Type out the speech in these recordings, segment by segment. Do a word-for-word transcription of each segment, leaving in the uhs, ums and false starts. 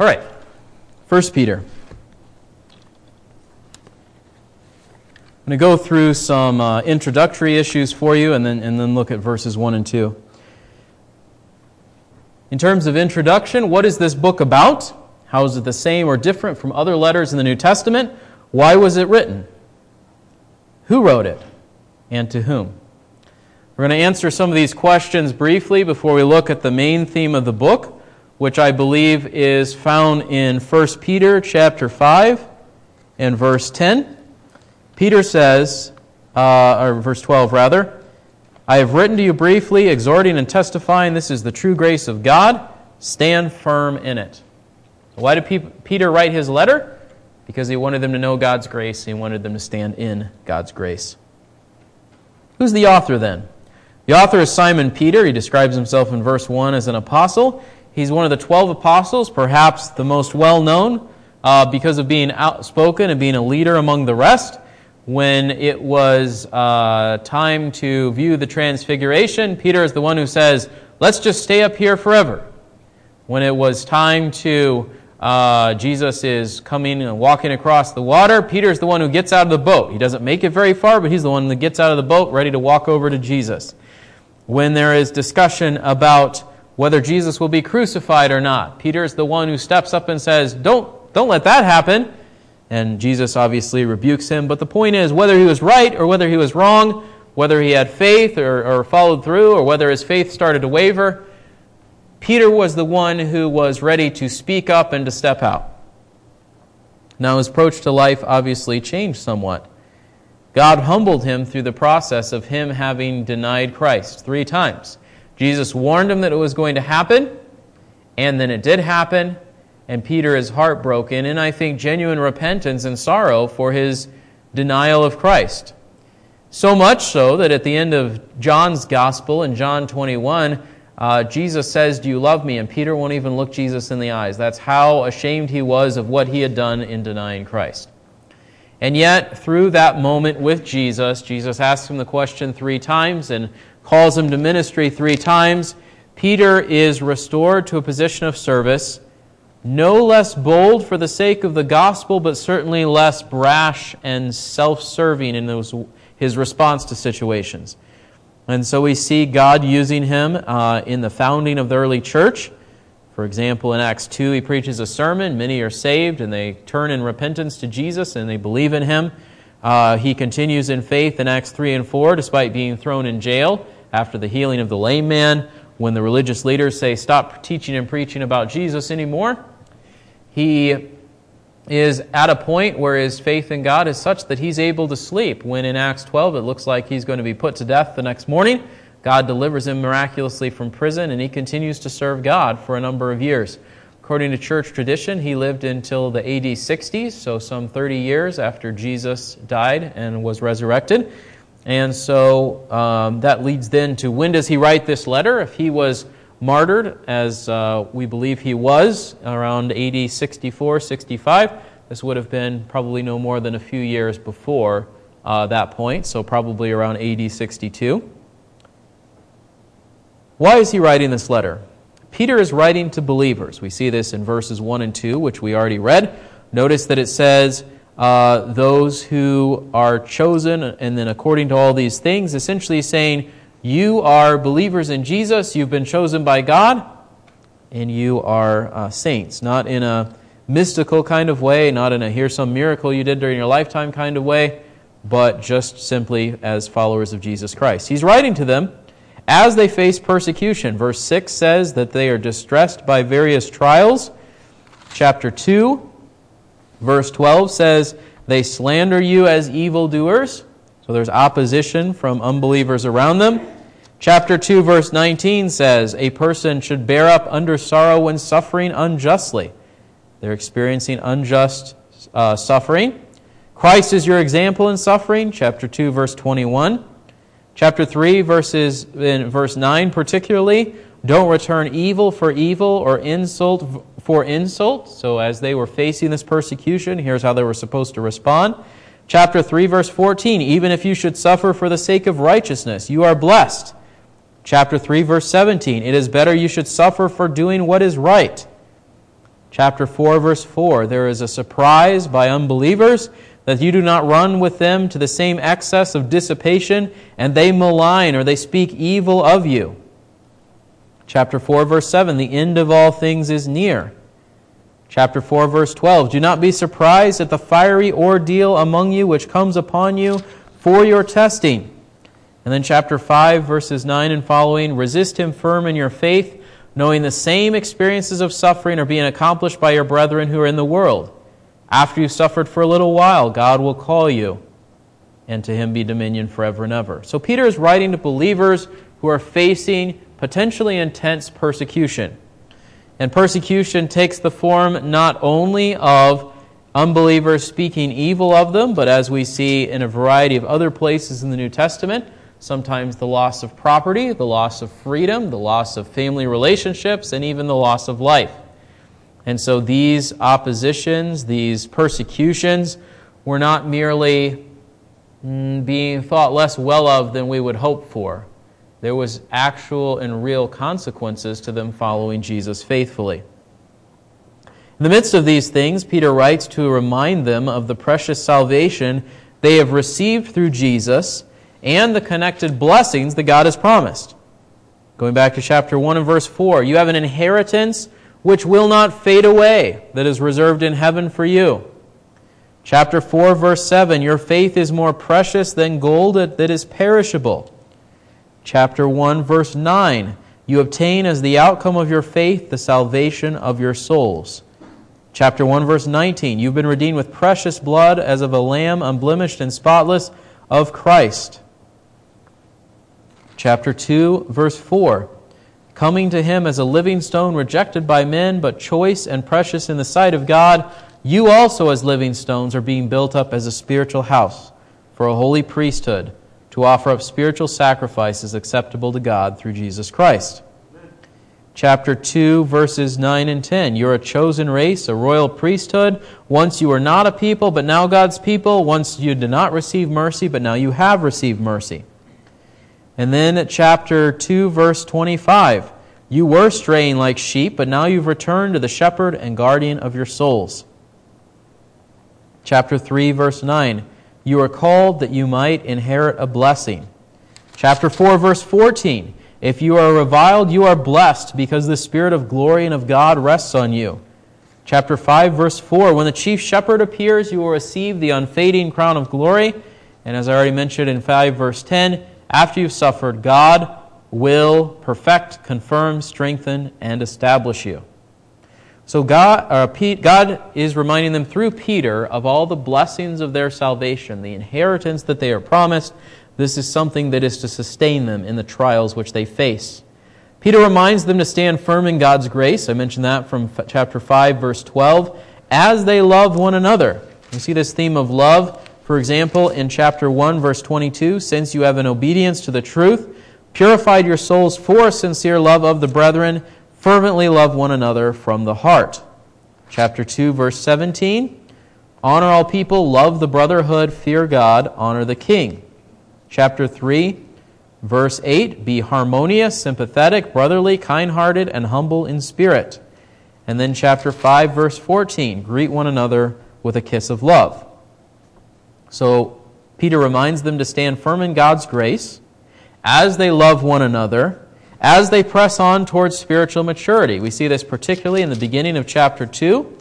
All right, First Peter. I'm going to go through some uh, introductory issues for you and then, and then look at verses one and two. In terms of introduction, what is this book about? How is it the same or different from other letters in the New Testament? Why was it written? Who wrote it? And to whom? We're going to answer some of these questions briefly before we look at the main theme of the book, which I believe is found in First Peter chapter five and verse ten. Peter says, uh, or verse twelve rather, I have written to you briefly, exhorting and testifying this is the true grace of God. Stand firm in it. Why did Peter write his letter? Because he wanted them to know God's grace. He wanted them to stand in God's grace. Who's the author then? The author is Simon Peter. He describes himself in verse one as an apostle. He's one of the twelve apostles, perhaps the most well-known uh, because of being outspoken and being a leader among the rest. When it was uh, time to view the transfiguration, Peter is the one who says, let's just stay up here forever. When it was time to, uh, Jesus is coming and walking across the water, Peter's the one who gets out of the boat. He doesn't make it very far, but he's the one that gets out of the boat ready to walk over to Jesus. When there is discussion about whether Jesus will be crucified or not, Peter's the one who steps up and says, don't, don't let that happen. And Jesus obviously rebukes him. But the point is, whether he was right or whether he was wrong, whether he had faith or, or followed through, or whether his faith started to waver, Peter was the one who was ready to speak up and to step out. Now his approach to life obviously changed somewhat. God humbled him through the process of him having denied Christ three times. Jesus warned him that it was going to happen, and then it did happen, and Peter is heartbroken, and I think genuine repentance and sorrow for his denial of Christ. So much so that at the end of John's Gospel in John twenty-one, Uh, Jesus says, do you love me? And Peter won't even look Jesus in the eyes. That's how ashamed he was of what he had done in denying Christ. And yet, through that moment with Jesus, Jesus asks him the question three times and calls him to ministry three times. Peter is restored to a position of service, no less bold for the sake of the gospel, but certainly less brash and self-serving in those, his response to situations. And so we see God using him uh, in the founding of the early church. For example, in Acts two, he preaches a sermon. Many are saved, and they turn in repentance to Jesus, and they believe in him. Uh, he continues in faith in Acts three and four, despite being thrown in jail after the healing of the lame man. When the religious leaders say, stop teaching and preaching about Jesus anymore, he is at a point where his faith in God is such that he's able to sleep. When in Acts twelve, it looks like he's going to be put to death the next morning, God delivers him miraculously from prison, and he continues to serve God for a number of years. According to church tradition, he lived until the A D sixties, so some thirty years after Jesus died and was resurrected. And so um, that leads then to, when does he write this letter? If he was martyred, as uh, we believe he was, around A D sixty-four, sixty-five. This would have been probably no more than a few years before uh, that point, so probably around A D sixty-two. Why is he writing this letter? Peter is writing to believers. We see this in verses one and two, which we already read. Notice that it says, uh, those who are chosen, and then according to all these things, essentially saying, you are believers in Jesus, you've been chosen by God, and you are uh, saints. Not in a mystical kind of way, not in a here's some miracle you did during your lifetime kind of way, but just simply as followers of Jesus Christ. He's writing to them as they face persecution. Verse six says that they are distressed by various trials. Chapter two, verse twelve says, they slander you as evildoers. So there's opposition from unbelievers around them. Chapter two, verse nineteen says, a person should bear up under sorrow when suffering unjustly. They're experiencing unjust uh, suffering. Christ is your example in suffering. Chapter two, verse twenty-one. Chapter three, verses in verse nine particularly, don't return evil for evil or insult for insult. So as they were facing this persecution, here's how they were supposed to respond. Chapter three, verse fourteen, even if you should suffer for the sake of righteousness, you are blessed. Chapter three, verse seventeen, it is better you should suffer for doing what is right. Chapter four, verse four, there is a surprise by unbelievers that you do not run with them to the same excess of dissipation, and they malign or they speak evil of you. Chapter four, verse seven, the end of all things is near. Chapter four, verse twelve, do not be surprised at the fiery ordeal among you which comes upon you for your testing. And then chapter five, verses nine and following, resist him firm in your faith, knowing the same experiences of suffering are being accomplished by your brethren who are in the world. After you've suffered for a little while, God will call you, and to him be dominion forever and ever. So Peter is writing to believers who are facing potentially intense persecution. And persecution takes the form not only of unbelievers speaking evil of them, but as we see in a variety of other places in the New Testament, sometimes the loss of property, the loss of freedom, the loss of family relationships, and even the loss of life. And so these oppositions, these persecutions, were not merely being thought less well of than we would hope for. There was actual and real consequences to them following Jesus faithfully. In the midst of these things, Peter writes to remind them of the precious salvation they have received through Jesus and the connected blessings that God has promised. Going back to chapter one and verse four, you have an inheritance which will not fade away, that is reserved in heaven for you. Chapter four, verse seven, your faith is more precious than gold that is perishable. Chapter one, verse nine, you obtain as the outcome of your faith the salvation of your souls. Chapter one, verse nineteen, you've been redeemed with precious blood as of a lamb unblemished and spotless of Christ. Chapter two, verse four, coming to him as a living stone rejected by men, but choice and precious in the sight of God, you also as living stones are being built up as a spiritual house for a holy priesthood to offer up spiritual sacrifices acceptable to God through Jesus Christ. Amen. Chapter two, verses nine and ten. You're a chosen race, a royal priesthood. Once you were not a people, but now God's people. Once you did not receive mercy, but now you have received mercy. And then at chapter two, verse twenty-five, you were straying like sheep, but now you've returned to the shepherd and guardian of your souls. Chapter three, verse nine, you are called that you might inherit a blessing. Chapter four, verse fourteen, if you are reviled, you are blessed, because the Spirit of glory and of God rests on you. Chapter five, verse four, when the chief shepherd appears, you will receive the unfading crown of glory. And as I already mentioned in five, verse ten, after you've suffered, God will perfect, confirm, strengthen, and establish you. So God, uh, Pete, God is reminding them through Peter of all the blessings of their salvation, the inheritance that they are promised. This is something that is to sustain them in the trials which they face. Peter reminds them to stand firm in God's grace. I mentioned that from chapter five, verse twelve. As they love one another. You see this theme of love. For example, in chapter one, verse twenty-two, since you have in obedience to the truth purified your souls for a sincere love of the brethren, fervently love one another from the heart. Chapter two, verse seventeen, honor all people, love the brotherhood, fear God, honor the king. Chapter three, verse eight, be harmonious, sympathetic, brotherly, kind-hearted, and humble in spirit. And then chapter five, verse fourteen, greet one another with a kiss of love. So Peter reminds them to stand firm in God's grace as they love one another, as they press on towards spiritual maturity. We see this particularly in the beginning of chapter two.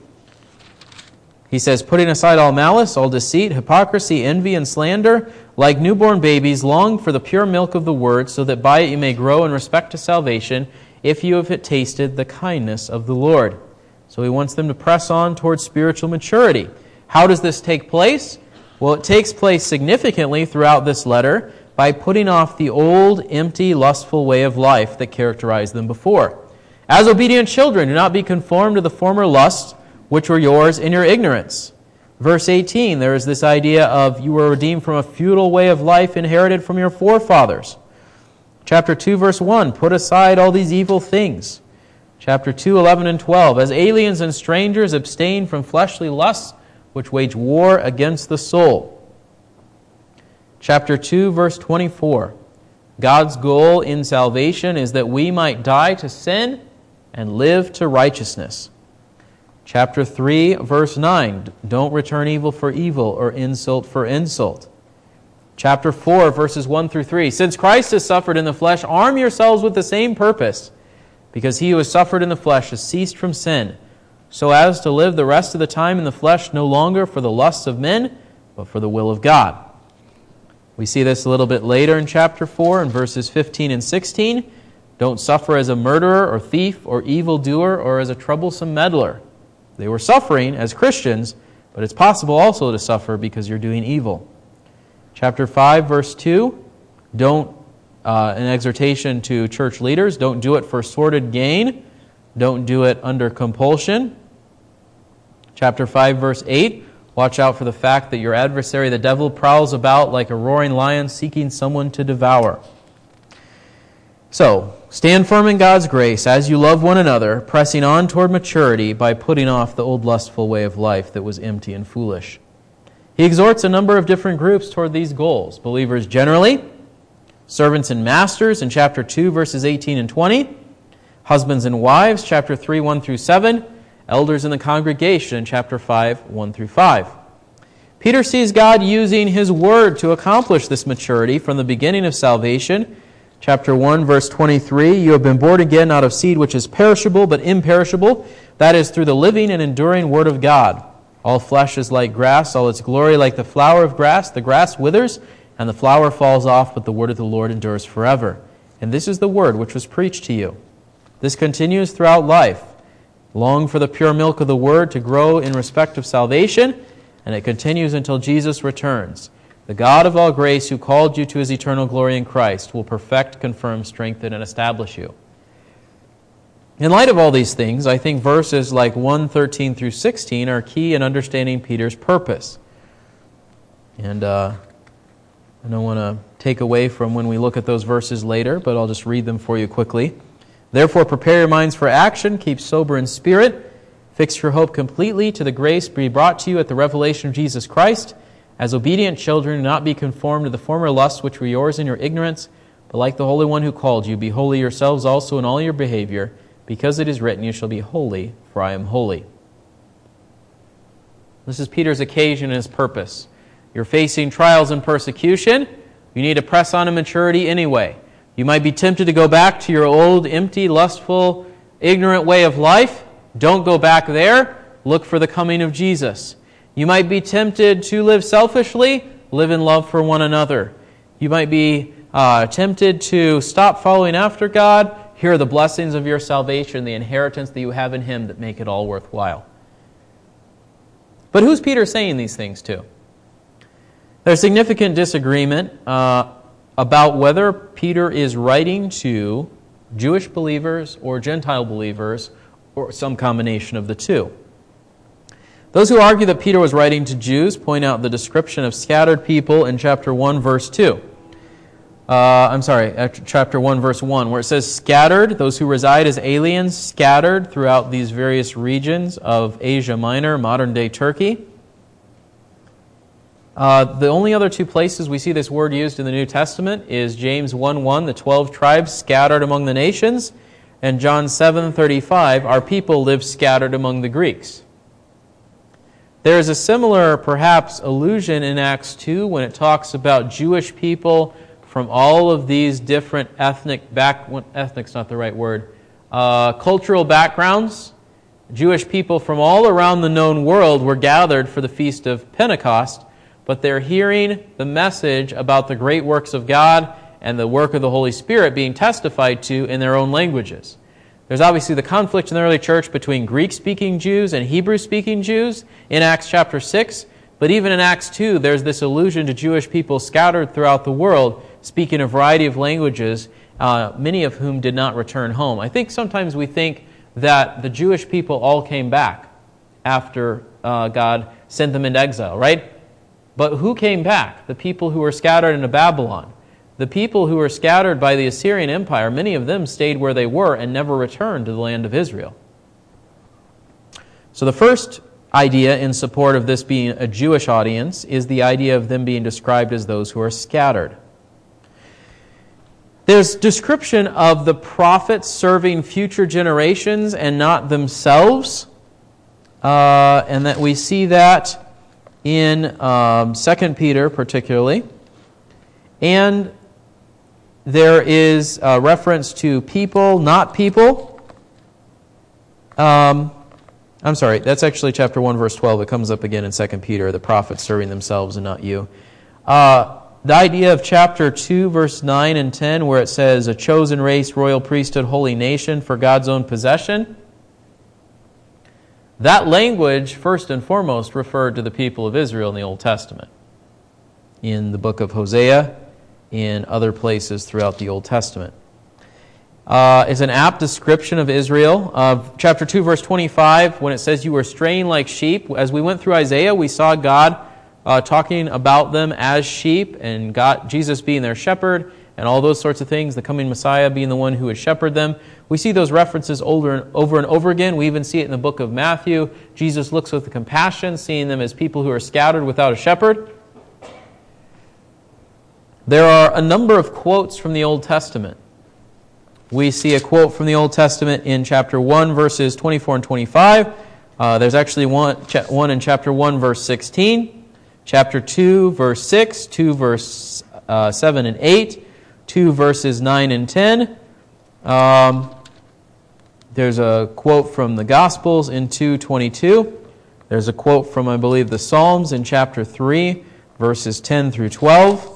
He says, putting aside all malice, all deceit, hypocrisy, envy, and slander, like newborn babies, long for the pure milk of the word, so that by it you may grow in respect to salvation, if you have tasted the kindness of the Lord. So he wants them to press on towards spiritual maturity. How does this take place? Well, it takes place significantly throughout this letter by putting off the old, empty, lustful way of life that characterized them before. As obedient children, do not be conformed to the former lusts which were yours in your ignorance. Verse eighteen, there is this idea of you were redeemed from a futile way of life inherited from your forefathers. Chapter two, verse one, put aside all these evil things. Chapter two, eleven and twelve, as aliens and strangers abstain from fleshly lusts which wage war against the soul. Chapter two, verse twenty-four. God's goal in salvation is that we might die to sin and live to righteousness. Chapter three, verse nine, don't return evil for evil or insult for insult. Chapter four, verses one through three, since Christ has suffered in the flesh, arm yourselves with the same purpose, because he who has suffered in the flesh has ceased from sin, so as to live the rest of the time in the flesh no longer for the lusts of men, but for the will of God. We see this a little bit later in chapter four, in verses fifteen and sixteen. Don't suffer as a murderer or thief or evildoer or as a troublesome meddler. They were suffering as Christians, but it's possible also to suffer because you're doing evil. Chapter five, verse two, don't, uh, an exhortation to church leaders, don't do it for sordid gain. Don't do it under compulsion. Chapter five, verse eight, watch out for the fact that your adversary, the devil, prowls about like a roaring lion seeking someone to devour. So, stand firm in God's grace as you love one another, pressing on toward maturity by putting off the old lustful way of life that was empty and foolish. He exhorts a number of different groups toward these goals. Believers generally, servants and masters in chapter two, verses eighteen and twenty, husbands and wives, chapter three, one through seven, elders in the congregation, chapter five, one through five. Peter sees God using his word to accomplish this maturity from the beginning of salvation. Chapter one, verse twenty-three, you have been born again, not of seed which is perishable, but imperishable. That is, through the living and enduring word of God. All flesh is like grass, all its glory like the flower of grass. The grass withers, and the flower falls off, but the word of the Lord endures forever. And this is the word which was preached to you. This continues throughout life. Long for the pure milk of the word to grow in respect of salvation, and it continues until Jesus returns. The God of all grace, who called you to his eternal glory in Christ, will perfect, confirm, strengthen, and establish you. In light of all these things, I think verses like one thirteen through sixteen are key in understanding Peter's purpose. And uh, I don't want to take away from when we look at those verses later, but I'll just read them for you quickly. Therefore, prepare your minds for action, keep sober in spirit, fix your hope completely to the grace be brought to you at the revelation of Jesus Christ. As obedient children, do not be conformed to the former lusts which were yours in your ignorance, but like the Holy One who called you, be holy yourselves also in all your behavior, because it is written, you shall be holy, for I am holy. This is Peter's occasion and his purpose. You're facing trials and persecution. You need to press on to maturity anyway. You might be tempted to go back to your old, empty, lustful, ignorant way of life. Don't go back there. Look for the coming of Jesus. You might be tempted to live selfishly, live in love for one another. You might be uh, tempted to stop following after God. Here are the blessings of your salvation, the inheritance that you have in him that make it all worthwhile. But who's Peter saying these things to? There's significant disagreement uh, about whether Peter is writing to Jewish believers or Gentile believers or some combination of the two. Those who argue that Peter was writing to Jews point out the description of scattered people in chapter one, verse two. Uh, I'm sorry, chapter one, verse one, where it says scattered, those who reside as aliens, scattered throughout these various regions of Asia Minor, modern-day Turkey. Uh, the only other two places we see this word used in the New Testament is James one one, the twelve tribes scattered among the nations, and John seven thirty-five, our people live scattered among the Greeks. There is a similar, perhaps, allusion in Acts two when it talks about Jewish people from all of these different ethnic back, ethnic's not the right word, uh, cultural backgrounds. Jewish people from all around the known world were gathered for the Feast of Pentecost, but they're hearing the message about the great works of God and the work of the Holy Spirit being testified to in their own languages. There's obviously the conflict in the early church between Greek-speaking Jews and Hebrew-speaking Jews in Acts chapter six. But even in Acts two, there's this allusion to Jewish people scattered throughout the world, speaking a variety of languages, uh, many of whom did not return home. I think sometimes we think that the Jewish people all came back after uh, God sent them into exile, right? But who came back? The people who were scattered into Babylon. The people who were scattered by the Assyrian Empire, many of them stayed where they were and never returned to the land of Israel. So the first idea in support of this being a Jewish audience is the idea of them being described as those who are scattered. There's description of the prophets serving future generations and not themselves. uh, and that we see that in um, Second Peter particularly. And there is a reference to people, not people. Um, I'm sorry, that's actually chapter one, verse twelve. It comes up again in Second Peter, the prophets serving themselves and not you. Uh, the idea of chapter two, verse nine and ten, where it says, a chosen race, royal priesthood, holy nation, for God's own possession. That language, first and foremost, referred to the people of Israel in the Old Testament. In the book of Hosea, in other places throughout the Old Testament. Uh, it's an apt description of Israel. Uh, chapter two, verse twenty-five, when it says, you were straying like sheep. As we went through Isaiah, we saw God uh, talking about them as sheep, and God, Jesus being their shepherd, and all those sorts of things, the coming Messiah being the one who would shepherd them. We see those references over and over and over again. We even see it in the book of Matthew. Jesus looks with compassion, seeing them as people who are scattered without a shepherd. There are a number of quotes from the Old Testament. We see a quote from the Old Testament in chapter one, verses twenty-four and twenty-five. Uh, there's actually one, one in chapter one, verse sixteen, chapter two, verse six, two, verse uh, seven and eight, two, verses nine and ten. Um, there's a quote from the Gospels in two twenty-two. There's a quote from, I believe, the Psalms in chapter three, verses ten through twelve.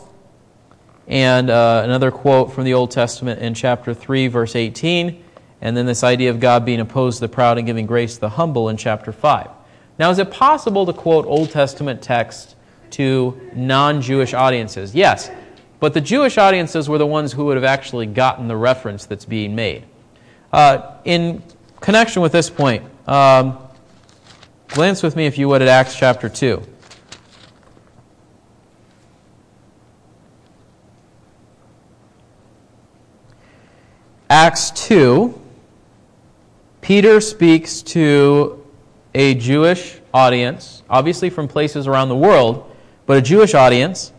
And uh, another quote from the Old Testament in chapter three, verse eighteen, and then this idea of God being opposed to the proud and giving grace to the humble in chapter five. Now, is it possible to quote Old Testament texts to non-Jewish audiences? Yes, but the Jewish audiences were the ones who would have actually gotten the reference that's being made. Uh, in connection with this point, um, glance with me, if you would, at Acts chapter two. Acts two, Peter speaks to a Jewish audience, obviously from places around the world, but a Jewish audience.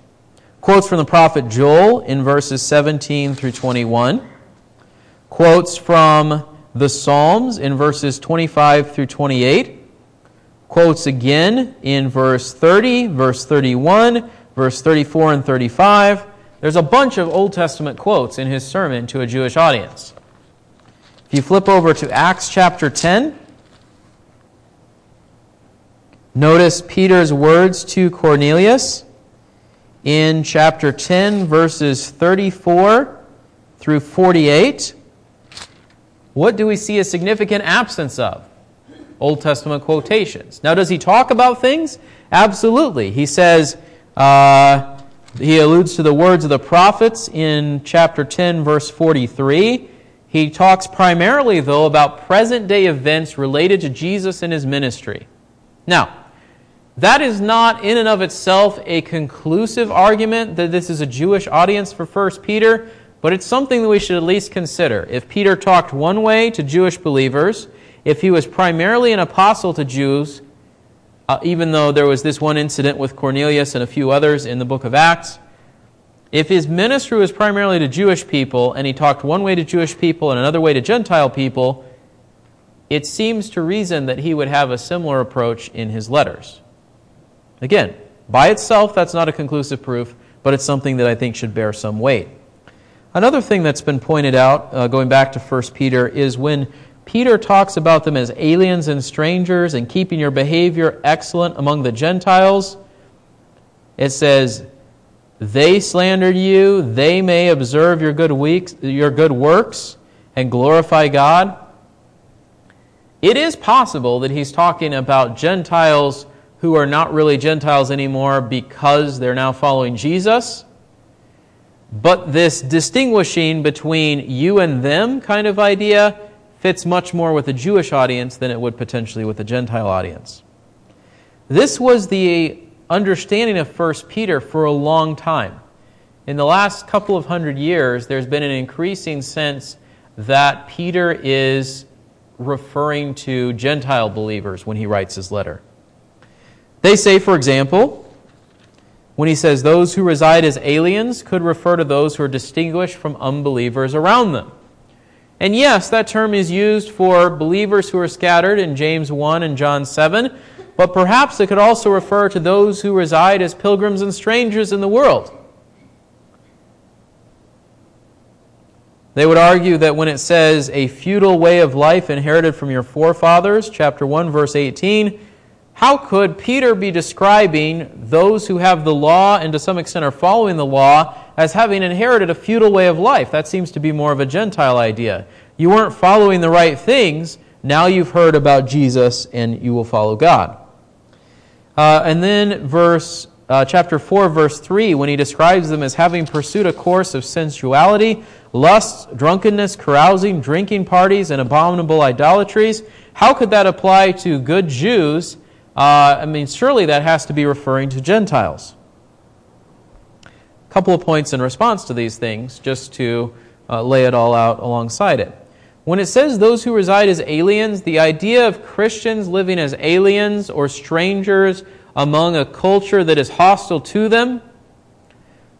Quotes from the prophet Joel in verses seventeen through twenty-one. Quotes from the Psalms in verses twenty-five through twenty-eight. Quotes again in verse thirty, verse thirty-one, verse thirty-four and thirty-five. There's a bunch of Old Testament quotes in his sermon to a Jewish audience. If you flip over to Acts chapter ten, notice Peter's words to Cornelius in chapter ten, verses thirty-four through forty-eight. What do we see a significant absence of? Old Testament quotations. Now, does he talk about things? Absolutely. He says... Uh, He alludes to the words of the prophets in chapter ten, verse forty-three. He talks primarily, though, about present-day events related to Jesus and his ministry. Now, that is not in and of itself a conclusive argument that this is a Jewish audience for First Peter, but it's something that we should at least consider. If Peter talked one way to Jewish believers, if he was primarily an apostle to Jews, Uh, even though there was this one incident with Cornelius and a few others in the book of Acts, if his ministry was primarily to Jewish people and he talked one way to Jewish people and another way to Gentile people, it seems to reason that he would have a similar approach in his letters. Again, by itself, that's not a conclusive proof, but it's something that I think should bear some weight. Another thing that's been pointed out, uh, going back to First Peter, is when Peter talks about them as aliens and strangers and keeping your behavior excellent among the Gentiles. It says, they slandered you, they may observe your good weeks, your good works and glorify God. It is possible that he's talking about Gentiles who are not really Gentiles anymore because they're now following Jesus. But this distinguishing between you and them kind of idea fits much more with a Jewish audience than it would potentially with a Gentile audience. This was the understanding of First Peter for a long time. In the last couple of hundred years, there's been an increasing sense that Peter is referring to Gentile believers when he writes his letter. They say, for example, when he says those who reside as aliens could refer to those who are distinguished from unbelievers around them. And yes, that term is used for believers who are scattered in James one and John seven, but perhaps it could also refer to those who reside as pilgrims and strangers in the world. They would argue that when it says, a feudal way of life inherited from your forefathers, chapter one, verse eighteen, how could Peter be describing those who have the law and to some extent are following the law as having inherited a feudal way of life? That seems to be more of a Gentile idea. You weren't following the right things. Now you've heard about Jesus and you will follow God. Uh, and then verse uh, chapter four, verse three, when he describes them as having pursued a course of sensuality, lust, drunkenness, carousing, drinking parties, and abominable idolatries, how could that apply to good Jews? Uh, I mean, surely that has to be referring to Gentiles. A couple of points in response to these things, just to uh, lay it all out alongside it. When it says those who reside as aliens, the idea of Christians living as aliens or strangers among a culture that is hostile to them,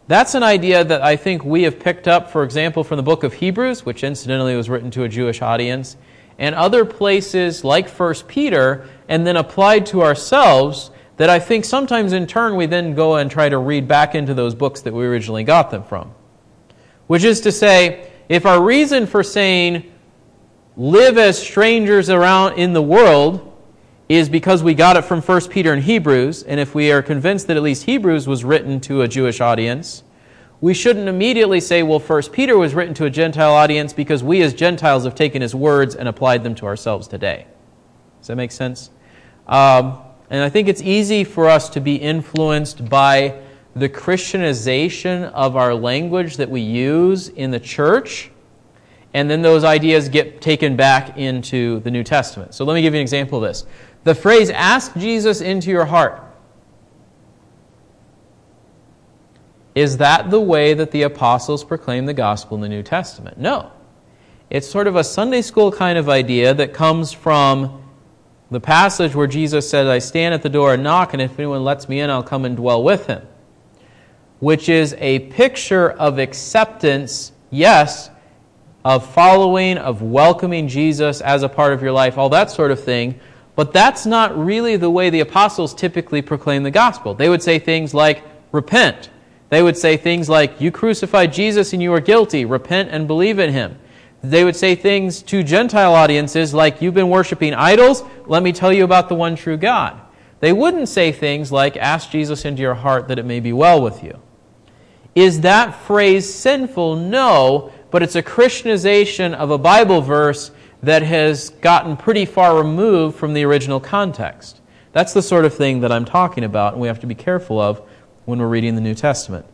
that's an idea that I think we have picked up, for example, from the book of Hebrews, which incidentally was written to a Jewish audience, and other places like First Peter, and then applied to ourselves, that I think sometimes in turn we then go and try to read back into those books that we originally got them from. Which is to say, if our reason for saying live as strangers around in the world is because we got it from First Peter and Hebrews, and if we are convinced that at least Hebrews was written to a Jewish audience, we shouldn't immediately say, well, First Peter was written to a Gentile audience because we as Gentiles have taken his words and applied them to ourselves today. Does that make sense? Um, and I think it's easy for us to be influenced by the Christianization of our language that we use in the church, and then those ideas get taken back into the New Testament. So let me give you an example of this. The phrase, ask Jesus into your heart, is that the way that the apostles proclaim the gospel in the New Testament? No. It's sort of a Sunday school kind of idea that comes from the passage where Jesus says, I stand at the door and knock, and if anyone lets me in, I'll come and dwell with him, which is a picture of acceptance, yes, of following, of welcoming Jesus as a part of your life, all that sort of thing, but that's not really the way the apostles typically proclaim the gospel. They would say things like, repent. They would say things like, you crucified Jesus and you are guilty. Repent and believe in him. They would say things to Gentile audiences like, you've been worshiping idols. Let me tell you about the one true God. They wouldn't say things like, ask Jesus into your heart that it may be well with you. Is that phrase sinful? No, but it's a Christianization of a Bible verse that has gotten pretty far removed from the original context. That's the sort of thing that I'm talking about and we have to be careful of when we're reading the New Testament.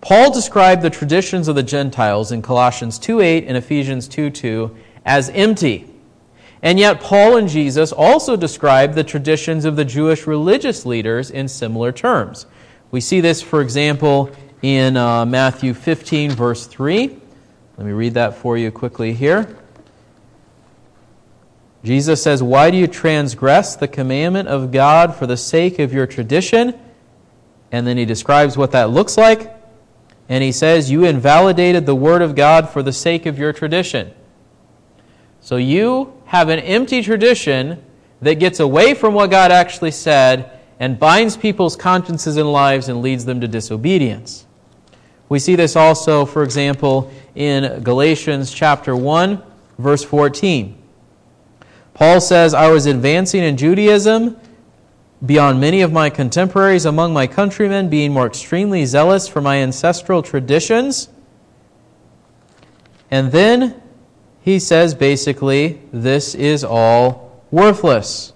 Paul described the traditions of the Gentiles in Colossians two eight and Ephesians two two as empty. And yet Paul and Jesus also described the traditions of the Jewish religious leaders in similar terms. We see this, for example, in uh, Matthew fifteen, verse three. Let me read that for you quickly here. Jesus says, why do you transgress the commandment of God for the sake of your tradition? And then he describes what that looks like. And he says, you invalidated the word of God for the sake of your tradition. So you have an empty tradition that gets away from what God actually said and binds people's consciences and lives and leads them to disobedience. We see this also, for example, in Galatians chapter one, verse fourteen. Paul says, I was advancing in Judaism beyond many of my contemporaries among my countrymen, being more extremely zealous for my ancestral traditions. And then he says, basically, this is all worthless.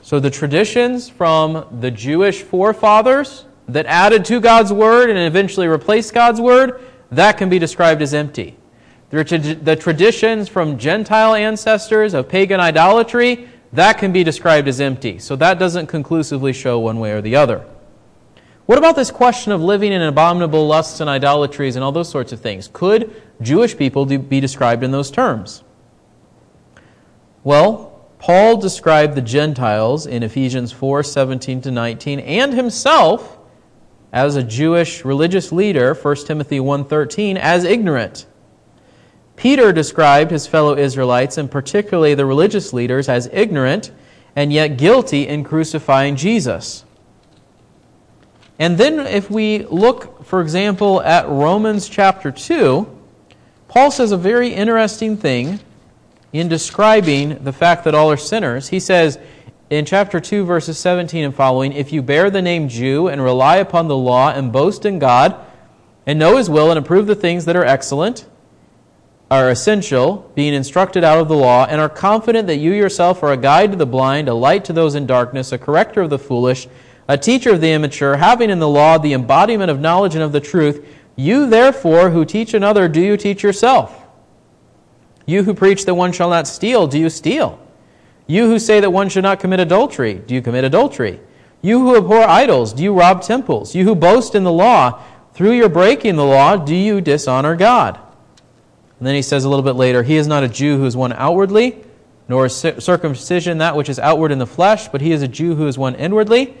So the traditions from the Jewish forefathers that added to God's word and eventually replaced God's word, that can be described as empty. The traditions from Gentile ancestors of pagan idolatry, that can be described as empty. So that doesn't conclusively show one way or the other. What about this question of living in abominable lusts and idolatries and all those sorts of things? Could Jewish people be described in those terms? Well, Paul described the Gentiles in Ephesians four, seventeen to nineteen, and himself as a Jewish religious leader, First Timothy one thirteen, as ignorant. Peter described his fellow Israelites, and particularly the religious leaders, as ignorant and yet guilty in crucifying Jesus. And then if we look, for example, at Romans chapter two, Paul says a very interesting thing in describing the fact that all are sinners. He says in chapter two, verses seventeen and following, "If you bear the name Jew and rely upon the law and boast in God and know His will and approve the things that are excellent, are essential, being instructed out of the law, and are confident that you yourself are a guide to the blind, a light to those in darkness, a corrector of the foolish, a teacher of the immature, having in the law the embodiment of knowledge and of the truth, you therefore who teach another, do you teach yourself? You who preach that one shall not steal, do you steal? You who say that one should not commit adultery, do you commit adultery? You who abhor idols, do you rob temples? You who boast in the law, through your breaking the law, do you dishonor God?" And then he says a little bit later, "He is not a Jew who is one outwardly, nor is circumcision that which is outward in the flesh, but he is a Jew who is one inwardly,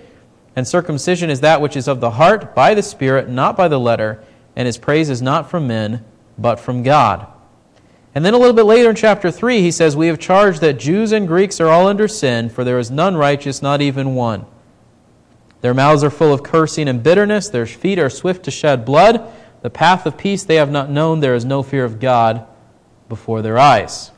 and circumcision is that which is of the heart, by the Spirit, not by the letter, and his praise is not from men, but from God." And then a little bit later in chapter three, he says, "We have charged that Jews and Greeks are all under sin, for there is none righteous, not even one. Their mouths are full of cursing and bitterness. Their feet are swift to shed blood. The path of peace they have not known. There is no fear of God before their eyes."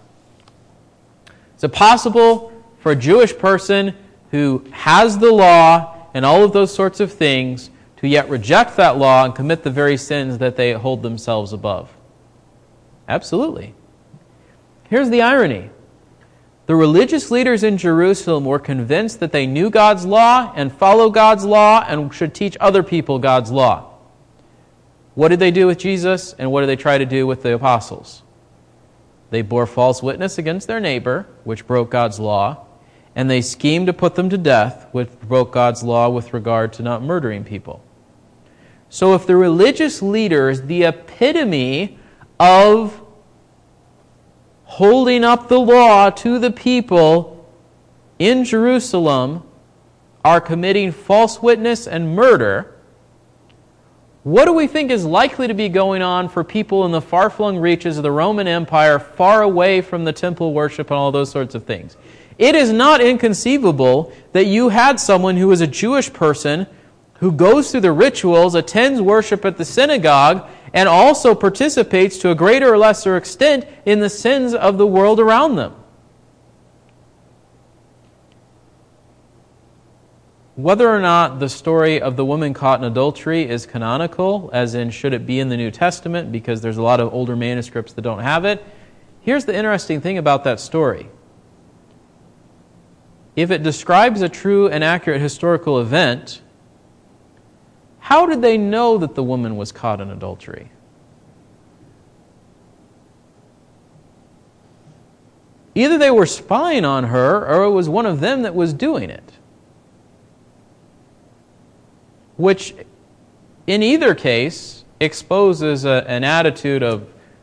Is it possible for a Jewish person who has the law and all of those sorts of things to yet reject that law and commit the very sins that they hold themselves above? Absolutely. Here's the irony. The religious leaders in Jerusalem were convinced that they knew God's law and follow God's law and should teach other people God's law. What did they do with Jesus, and what did they try to do with the apostles? They bore false witness against their neighbor, which broke God's law, and they schemed to put them to death, which broke God's law with regard to not murdering people. So if the religious leaders, the epitome of holding up the law to the people in Jerusalem, are committing false witness and murder, what do we think is likely to be going on for people in the far-flung reaches of the Roman Empire, far away from the temple worship and all those sorts of things? It is not inconceivable that you had someone who is a Jewish person who goes through the rituals, attends worship at the synagogue, and also participates to a greater or lesser extent in the sins of the world around them. Whether or not the story of the woman caught in adultery is canonical, as in should it be in the New Testament, because there's a lot of older manuscripts that don't have it, here's the interesting thing about that story. If it describes a true and accurate historical event, how did they know that the woman was caught in adultery? Either they were spying on her, or it was one of them that was doing it. Which, in either case, exposes a, an attitude of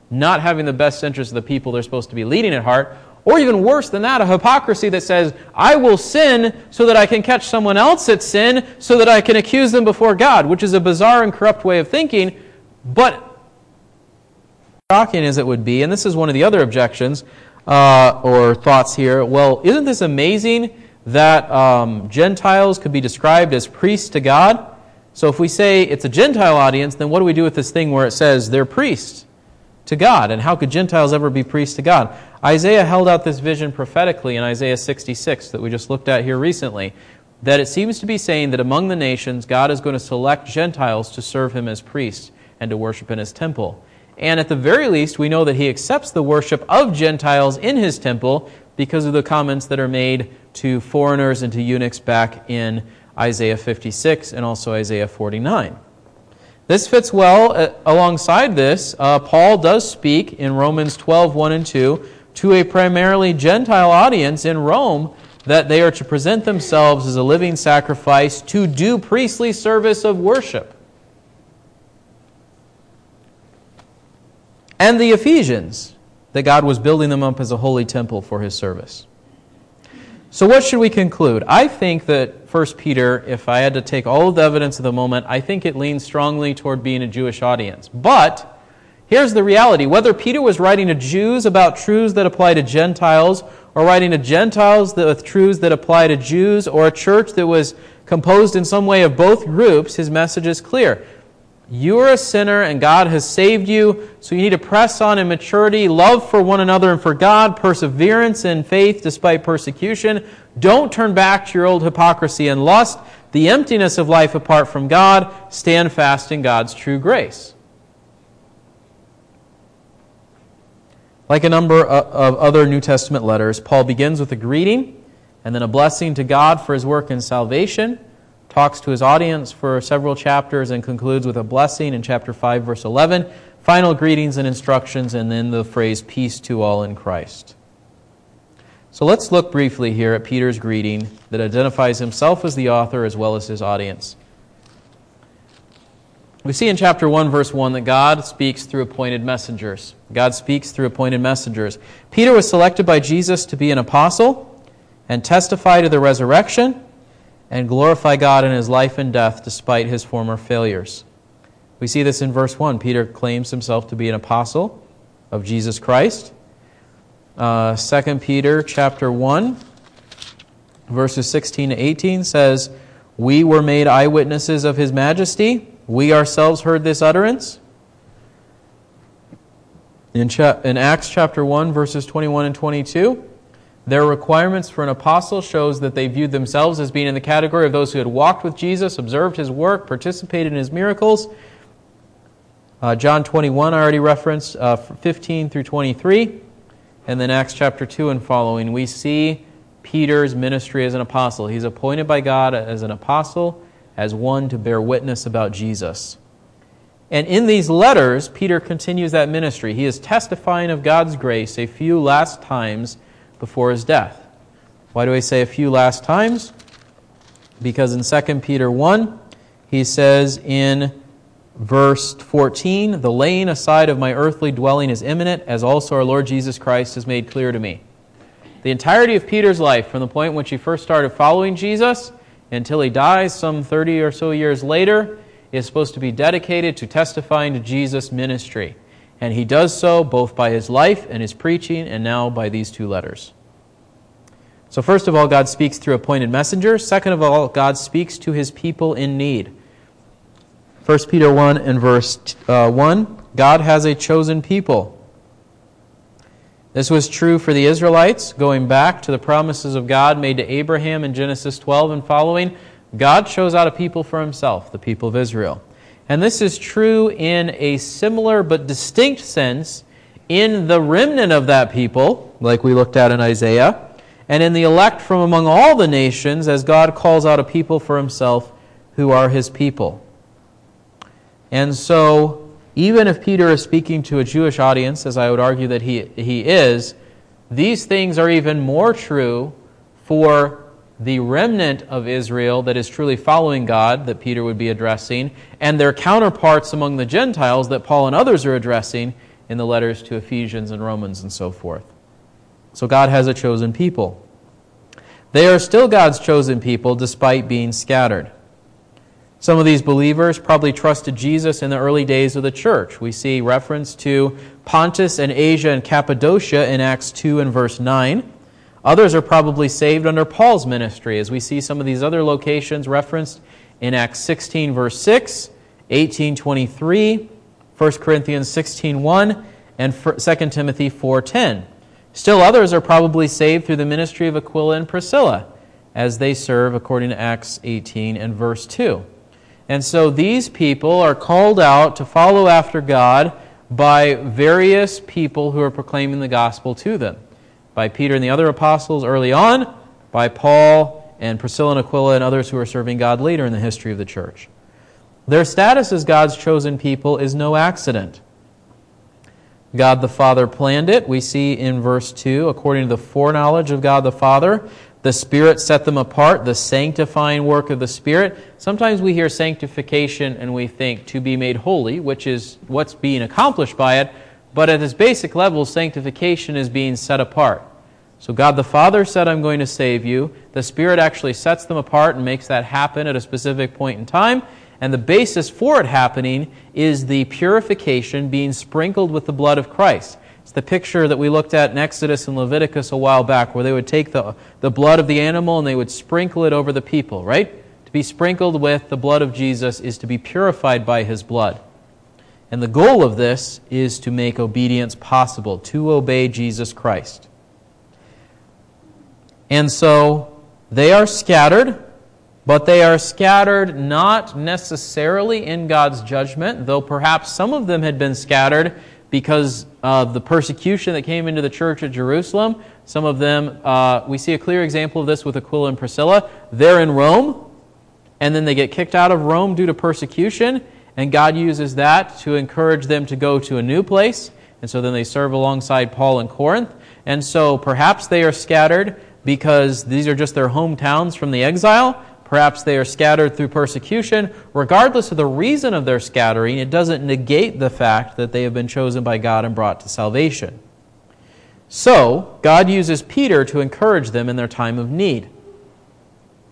not having the best interest of the people they're supposed to be leading at heart, or even worse than that, a hypocrisy that says, I will sin so that I can catch someone else at sin so that I can accuse them before God, which is a bizarre and corrupt way of thinking. But shocking as it would be, and this is one of the other objections uh, or thoughts here, well, isn't this amazing that um, Gentiles could be described as priests to God? So if we say it's a Gentile audience, then what do we do with this thing where it says they're priests to God? And how could Gentiles ever be priests to God? Isaiah held out this vision prophetically in Isaiah sixty-six that we just looked at here recently, that it seems to be saying that among the nations, God is going to select Gentiles to serve Him as priests and to worship in His temple. And at the very least, we know that He accepts the worship of Gentiles in His temple because of the comments that are made to foreigners and to eunuchs back in Isaiah fifty-six and also Isaiah forty-nine. This fits well uh, alongside this. Uh, Paul does speak in Romans twelve, one and two to a primarily Gentile audience in Rome that they are to present themselves as a living sacrifice to do priestly service of worship. And the Ephesians, that God was building them up as a holy temple for His service. So what should we conclude? I think that First Peter, if I had to take all of the evidence of the moment, I think it leans strongly toward being a Jewish audience. But here's the reality. Whether Peter was writing to Jews about truths that apply to Gentiles, or writing to Gentiles with truths that apply to Jews, or a church that was composed in some way of both groups, his message is clear. You are a sinner and God has saved you, so you need to press on in maturity, love for one another and for God, perseverance in faith despite persecution. Don't turn back to your old hypocrisy and lust, the emptiness of life apart from God. Stand fast in God's true grace. Like a number of other New Testament letters, Paul begins with a greeting and then a blessing to God for his work in salvation, talks to his audience for several chapters, and concludes with a blessing in chapter five, verse eleven, final greetings and instructions, and then the phrase, peace to all in Christ. So let's look briefly here at Peter's greeting that identifies himself as the author as well as his audience. We see in chapter one, verse one, that God speaks through appointed messengers. God speaks through appointed messengers. Peter was selected by Jesus to be an apostle and testify to the resurrection and glorify God in his life and death despite his former failures. We see this in verse one. Peter claims himself to be an apostle of Jesus Christ. Uh, Second Peter chapter one, verses sixteen to eighteen says, "We were made eyewitnesses of his majesty. We ourselves heard this utterance." In, cha- in Acts chapter one, verses twenty-one and twenty-two, their requirements for an apostle shows that they viewed themselves as being in the category of those who had walked with Jesus, observed his work, participated in his miracles. Uh, John twenty-one, I already referenced, uh, fifteen through twenty-three. And then Acts chapter two and following, we see Peter's ministry as an apostle. He's appointed by God as an apostle, as one to bear witness about Jesus. And in these letters, Peter continues that ministry. He is testifying of God's grace a few last times before his death. Why do I say a few last times? Because in Second Peter one, he says in verse fourteen, "The laying aside of my earthly dwelling is imminent, as also our Lord Jesus Christ has made clear to me." The entirety of Peter's life, from the point in which he first started following Jesus until he dies some thirty or so years later, is supposed to be dedicated to testifying to Jesus' ministry. And he does so both by his life and his preaching, and now by these two letters. So first of all, God speaks through appointed messengers. Second of all, God speaks to his people in need. First Peter one and verse uh, one, God has a chosen people. This was true for the Israelites, going back to the promises of God made to Abraham in Genesis twelve and following. God chose out a people for himself, the people of Israel. And this is true in a similar but distinct sense in the remnant of that people, like we looked at in Isaiah, and in the elect from among all the nations, as God calls out a people for himself who are his people. And so, even if Peter is speaking to a Jewish audience, as I would argue that he, he is, these things are even more true for the remnant of Israel that is truly following God, that Peter would be addressing, and their counterparts among the Gentiles that Paul and others are addressing in the letters to Ephesians and Romans and so forth. So God has a chosen people. They are still God's chosen people despite being scattered. Some of these believers probably trusted Jesus in the early days of the church. We see reference to Pontus and Asia and Cappadocia in Acts two and verse nine. Others are probably saved under Paul's ministry, as we see some of these other locations referenced in Acts sixteen verse six, eighteen twenty-three, First Corinthians sixteen one, and Second Timothy four ten. Still others are probably saved through the ministry of Aquila and Priscilla, as they serve according to Acts eighteen and verse two. And so these people are called out to follow after God by various people who are proclaiming the gospel to them. By Peter and the other apostles early on, by Paul and Priscilla and Aquila and others who are serving God later in the history of the church. Their status as God's chosen people is no accident. God the Father planned it. We see in verse two, according to the foreknowledge of God the Father, the Spirit set them apart, the sanctifying work of the Spirit. Sometimes we hear sanctification and we think to be made holy, which is what's being accomplished by it. But at its basic level, sanctification is being set apart. So God the Father said, I'm going to save you. The Spirit actually sets them apart and makes that happen at a specific point in time. And the basis for it happening is the purification being sprinkled with the blood of Christ. It's the picture that we looked at in Exodus and Leviticus a while back, where they would take the, the blood of the animal and they would sprinkle it over the people, right? To be sprinkled with the blood of Jesus is to be purified by His blood. And the goal of this is to make obedience possible, to obey Jesus Christ. And so they are scattered, but they are scattered not necessarily in God's judgment, though perhaps some of them had been scattered because of the persecution that came into the church at Jerusalem. Some of them, uh, we see a clear example of this with Aquila and Priscilla. They're in Rome, and then they get kicked out of Rome due to persecution, and God uses that to encourage them to go to a new place. And so then they serve alongside Paul in Corinth. And so perhaps they are scattered because these are just their hometowns from the exile. Perhaps they are scattered through persecution. Regardless of the reason of their scattering, it doesn't negate the fact that they have been chosen by God and brought to salvation. So God uses Peter to encourage them in their time of need.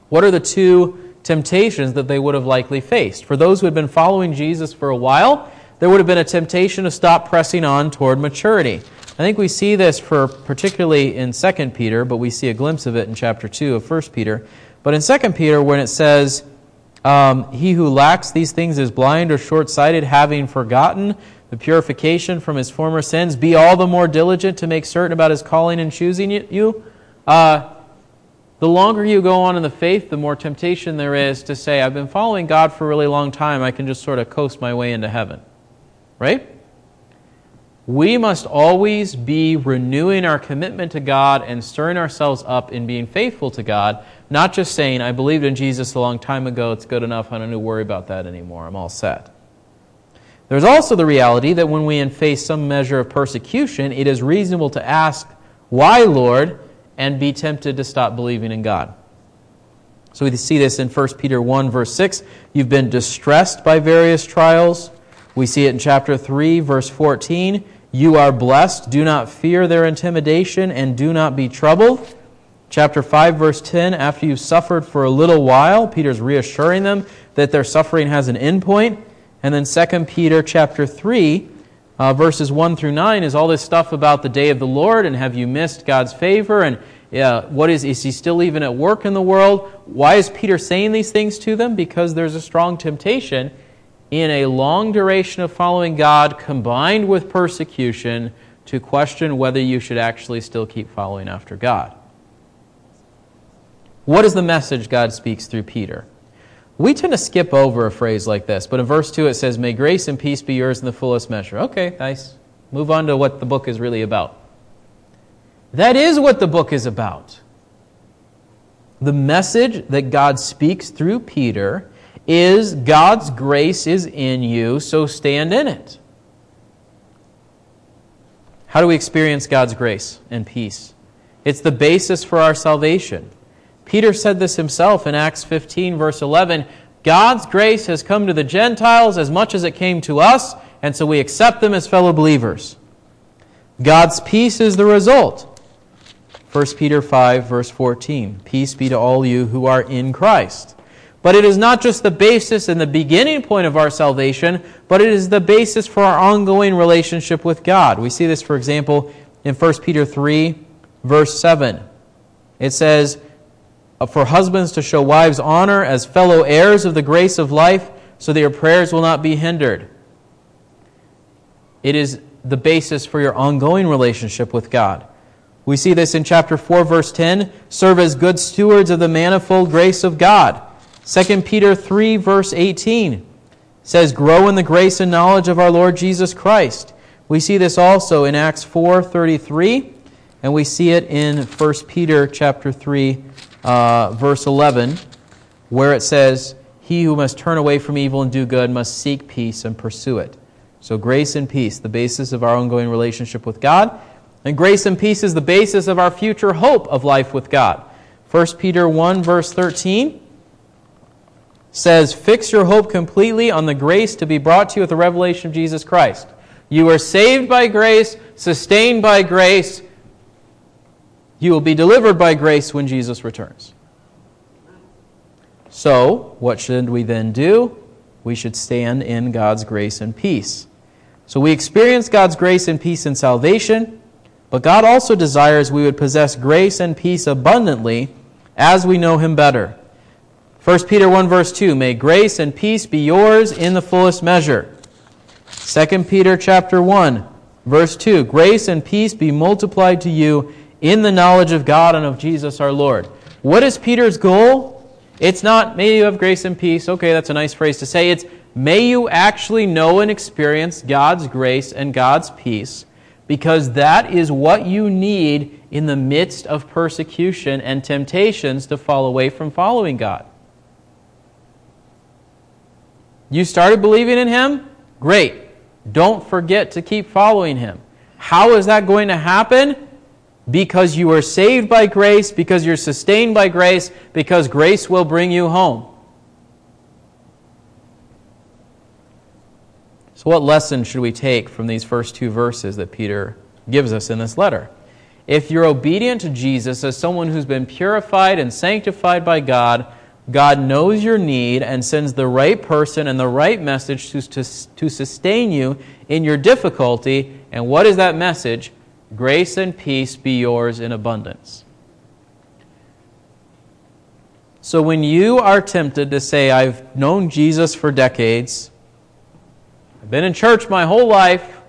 What are the two temptations that they would have likely faced? For those who had been following Jesus for a while, there would have been a temptation to stop pressing on toward maturity. I think we see this for particularly in Second Peter, but we see a glimpse of it in chapter two of First Peter. But in Second Peter, when it says, um, he who lacks these things is blind or short-sighted, having forgotten the purification from his former sins, be all the more diligent to make certain about his calling and choosing you. Uh, The longer you go on in the faith, the more temptation there is to say, I've been following God for a really long time, I can just sort of coast my way into heaven. Right? We must always be renewing our commitment to God and stirring ourselves up in being faithful to God, not just saying, I believed in Jesus a long time ago, it's good enough, I don't need to worry about that anymore, I'm all set. There's also the reality that when we face some measure of persecution, it is reasonable to ask, why, Lord? And be tempted to stop believing in God. So we see this in First Peter one, verse six. You've been distressed by various trials. We see it in chapter three, verse fourteen. You are blessed. Do not fear their intimidation and do not be troubled. Chapter five, verse ten. After you've suffered for a little while, Peter's reassuring them that their suffering has an end point. And then Second Peter chapter three, Uh, verses one through nine is all this stuff about the day of the Lord and have you missed God's favor and uh, what is, is He still even at work in the world? Why is Peter saying these things to them? Because there's a strong temptation in a long duration of following God combined with persecution to question whether you should actually still keep following after God. What is the message God speaks through Peter? We tend to skip over a phrase like this, but in verse two it says, may grace and peace be yours in the fullest measure. Okay, nice. Move on to what the book is really about. That is what the book is about. The message that God speaks through Peter is God's grace is in you, so stand in it. How do we experience God's grace and peace? It's the basis for our salvation. Peter said this himself in Acts fifteen, verse eleven. God's grace has come to the Gentiles as much as it came to us, and so we accept them as fellow believers. God's peace is the result. First Peter five, verse fourteen. Peace be to all you who are in Christ. But it is not just the basis and the beginning point of our salvation, but it is the basis for our ongoing relationship with God. We see this, for example, in First Peter three, verse seven. It says, for husbands to show wives honor as fellow heirs of the grace of life, so that your prayers will not be hindered. It is the basis for your ongoing relationship with God. We see this in chapter four, verse ten. Serve as good stewards of the manifold grace of God. Second Peter three, verse eighteen says, grow in the grace and knowledge of our Lord Jesus Christ. We see this also in Acts four, thirty-three, and we see it in First Peter chapter three, Uh, verse eleven, where it says, he who must turn away from evil and do good must seek peace and pursue it. So grace and peace, the basis of our ongoing relationship with God. And grace and peace is the basis of our future hope of life with God. First Peter one, verse thirteen says, fix your hope completely on the grace to be brought to you at the revelation of Jesus Christ. You are saved by grace, sustained by grace, You will be delivered by grace when Jesus returns. So, what should we then do? We should stand in God's grace and peace. So we experience God's grace and peace in salvation, but God also desires we would possess grace and peace abundantly as we know Him better. First Peter one, verse two, may grace and peace be yours in the fullest measure. Second Peter chapter one, verse two, grace and peace be multiplied to you in the knowledge of God and of Jesus our Lord. What is Peter's goal? It's not, may you have grace and peace. Okay, that's a nice phrase to say. It's, may you actually know and experience God's grace and God's peace, because that is what you need in the midst of persecution and temptations to fall away from following God. You started believing in Him? Great. Don't forget to keep following Him. How is that going to happen? Because you are saved by grace, because you're sustained by grace, because grace will bring you home. So what lesson should we take from these first two verses that Peter gives us in this letter? If you're obedient to Jesus as someone who's been purified and sanctified by God, God knows your need and sends the right person and the right message to, to, to sustain you in your difficulty. And what is that message? Grace and peace be yours in abundance. So when you are tempted to say, I've known Jesus for decades, I've been in church my whole life,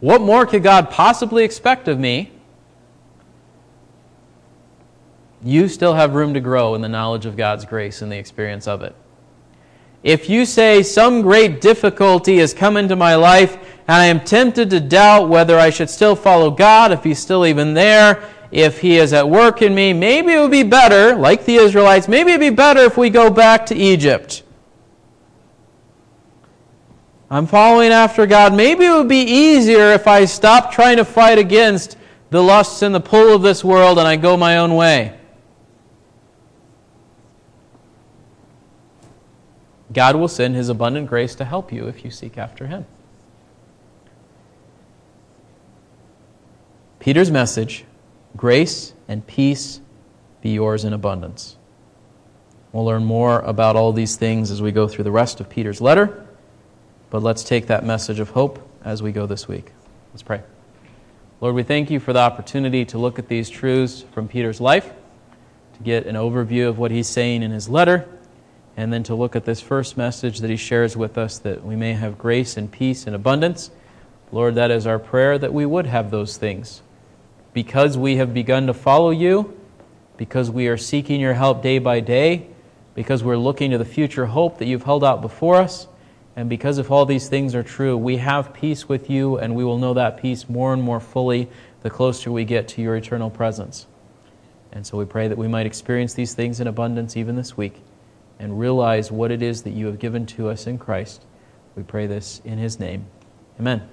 what more could God possibly expect of me? You still have room to grow in the knowledge of God's grace and the experience of it. If you say some great difficulty has come into my life and I am tempted to doubt whether I should still follow God, if He's still even there, if He is at work in me, maybe it would be better, like the Israelites, maybe it would be better if we go back to Egypt. I'm following after God. Maybe it would be easier if I stopped trying to fight against the lusts and the pull of this world and I go my own way. God will send His abundant grace to help you if you seek after Him. Peter's message, grace and peace be yours in abundance. We'll learn more about all these things as we go through the rest of Peter's letter, but let's take that message of hope as we go this week. Let's pray. Lord, we thank You for the opportunity to look at these truths from Peter's life, to get an overview of what he's saying in his letter, and then to look at this first message that he shares with us, that we may have grace and peace in abundance. Lord, that is our prayer, that we would have those things. Because we have begun to follow You, because we are seeking Your help day by day, because we're looking to the future hope that You've held out before us, and because if all these things are true, we have peace with You, and we will know that peace more and more fully the closer we get to Your eternal presence. And so we pray that we might experience these things in abundance even this week, and realize what it is that You have given to us in Christ. We pray this in His name. Amen.